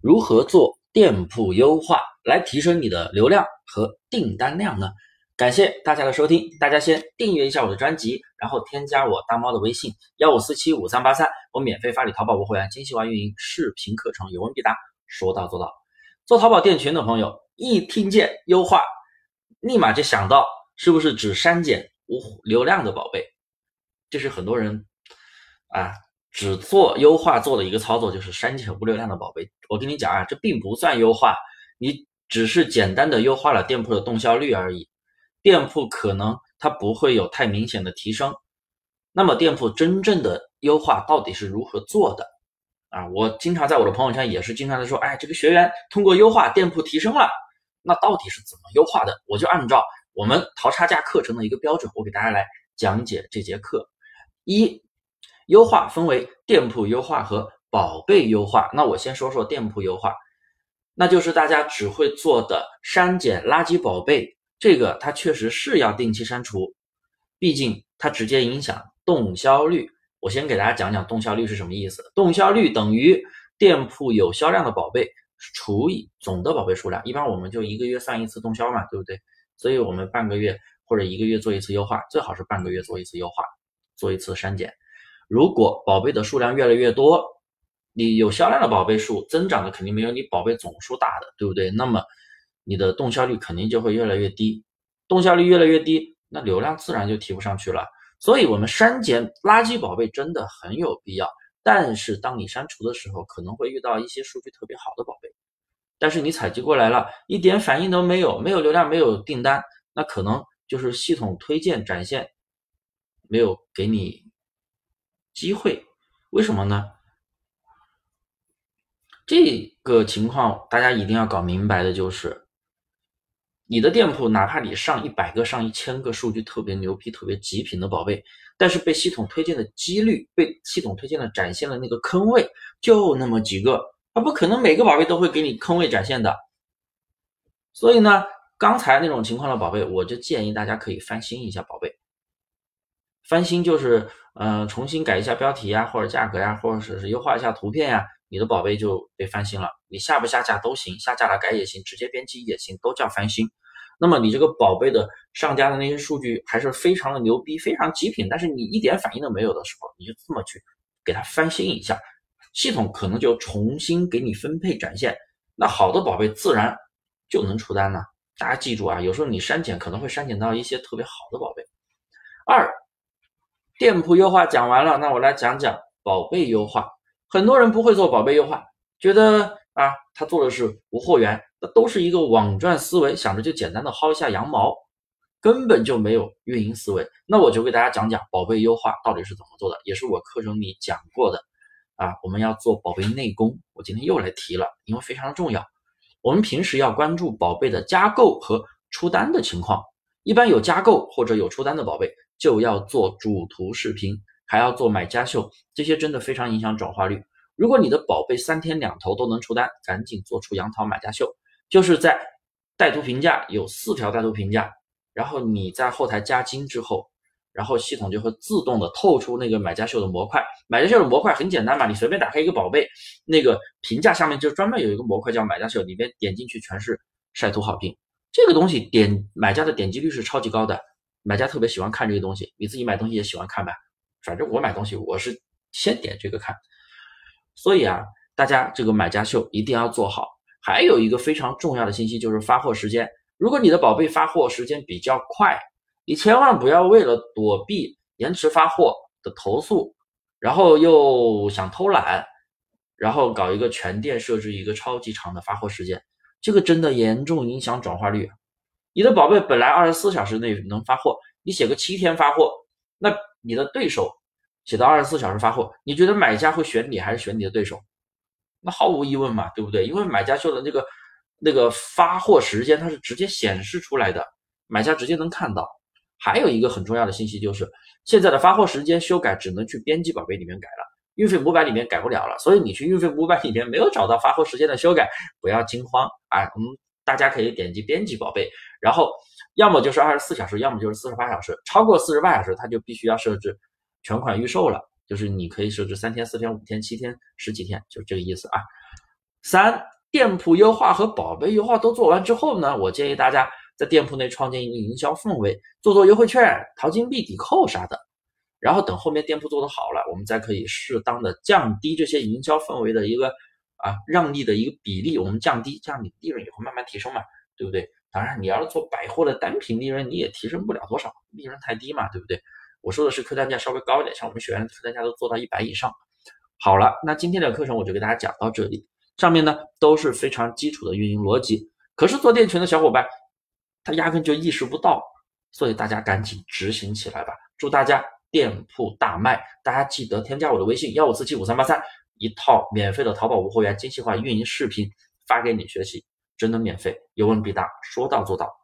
如何做店铺优化来提升你的流量和订单量呢？感谢大家的收听，大家先订阅一下我的专辑，然后添加我大猫的微信15475383，我免费发你淘宝无货源精细化运营视频课程，有问必答，说到做到。做淘宝店群的朋友一听见优化，立马就想到是不是只删减无流量的宝贝？这是很多人啊只做优化做的一个操作，就是删减无流量的宝贝。我跟你讲啊，这并不算优化，你只是简单的优化了店铺的动销率而已，店铺可能它不会有太明显的提升。那么店铺真正的优化到底是如何做的啊？我经常在我的朋友圈也是经常在说，哎，这个学员通过优化店铺提升了，那到底是怎么优化的？我就按照我们淘差价课程的一个标准，我给大家来讲解这节课。一，优化分为店铺优化和宝贝优化。那我先说说店铺优化，那就是大家只会做的删减垃圾宝贝，这个它确实是要定期删除，毕竟它直接影响动销率。我先给大家讲讲动销率是什么意思。动销率等于店铺有销量的宝贝除以总的宝贝数量，一般我们就一个月算一次动销嘛，对不对？所以我们半个月或者一个月做一次优化，最好是半个月做一次优化，做一次删减。如果宝贝的数量越来越多，你有销量的宝贝数增长的肯定没有你宝贝总数大的，对不对？那么你的动销率肯定就会越来越低，动销率越来越低，那流量自然就提不上去了。所以我们删减垃圾宝贝真的很有必要，但是当你删除的时候可能会遇到一些数据特别好的宝贝，但是你采集过来了一点反应都没有，没有流量，没有订单，那可能就是系统推荐展现没有给你机会。为什么呢？这个情况大家一定要搞明白的就是，你的店铺哪怕你上100个上1000个数据特别牛逼特别极品的宝贝，但是被系统推荐的几率，被系统推荐的展现的那个坑位就那么几个，它不可能每个宝贝都会给你坑位展现的。所以呢，刚才那种情况的宝贝，我就建议大家可以翻新一下宝贝。翻新就是重新改一下标题呀，或者价格呀，或者是优化一下图片呀，你的宝贝就被翻新了。你下不下架都行，下架了改也行，直接编辑也行，都叫翻新。那么你这个宝贝的上架的那些数据还是非常的牛逼，非常极品，但是你一点反应都没有的时候，你就这么去给它翻新一下，系统可能就重新给你分配展现，那好的宝贝自然就能出单了。大家记住啊，有时候你删减可能会删减到一些特别好的宝贝。二，店铺优化讲完了，那我来讲讲宝贝优化。很多人不会做宝贝优化，觉得啊，他做的是无货源，那都是一个网赚思维，想着就简单的薅一下羊毛，根本就没有运营思维。那我就给大家讲讲宝贝优化到底是怎么做的，也是我课程里讲过的啊。我们要做宝贝内功，我今天又来提了，因为非常重要。我们平时要关注宝贝的加购和出单的情况，一般有加购或者有出单的宝贝，就要做主图视频，还要做买家秀，这些真的非常影响转化率。如果你的宝贝3天2头都能出单，赶紧做出杨桃买家秀，就是在带图评价有4条带图评价，然后你在后台加精之后，然后系统就会自动的透出那个买家秀的模块。买家秀的模块很简单嘛，你随便打开一个宝贝，那个评价下面就专门有一个模块叫买家秀，里面点进去全是晒图好评，这个东西点买家的点击率是超级高的，买家特别喜欢看这个东西。你自己买东西也喜欢看吧，反正我买东西我是先点这个看。所以啊，大家这个买家秀一定要做好。还有一个非常重要的信息就是发货时间，如果你的宝贝发货时间比较快，你千万不要为了躲避延迟发货的投诉，然后又想偷懒，然后搞一个全店设置一个超级长的发货时间，这个真的严重影响转化率。你的宝贝本来24小时内能发货，你写个7天发货，那你的对手写到24小时发货，你觉得买家会选你还是选你的对手？那毫无疑问嘛，对不对？因为买家秀的那个发货时间它是直接显示出来的，买家直接能看到。还有一个很重要的信息就是，现在的发货时间修改只能去编辑宝贝里面改了，运费模板里面改不了了，所以你去运费模板里面没有找到发货时间的修改，不要惊慌啊！大家可以点击编辑宝贝，然后要么就是24小时，要么就是48小时。超过48小时，它就必须要设置全款预售了，就是你可以设置3天、4天、5天、7天、10几天，就这个意思啊。三、店铺优化和宝贝优化都做完之后呢，我建议大家在店铺内创建一个营销氛围，做优惠券、淘金币抵扣啥的，然后等后面店铺做得好了，我们再可以适当的降低这些营销氛围的一个让利的一个比例，我们降低，这样你利润也会慢慢提升嘛，对不对？当然你要是做百货的单品利润你也提升不了多少，利润太低嘛，对不对？我说的是客单价稍微高一点，像我们学员的客单价都做到100以上。好了，那今天的课程我就给大家讲到这里，上面呢都是非常基础的运营逻辑，可是做店群的小伙伴他压根就意识不到，所以大家赶紧执行起来吧，祝大家店铺大卖，大家记得添加我的微信155755383，一套免费的淘宝无货源精细化运营视频发给你学习，真的免费，有问必答，说到做到。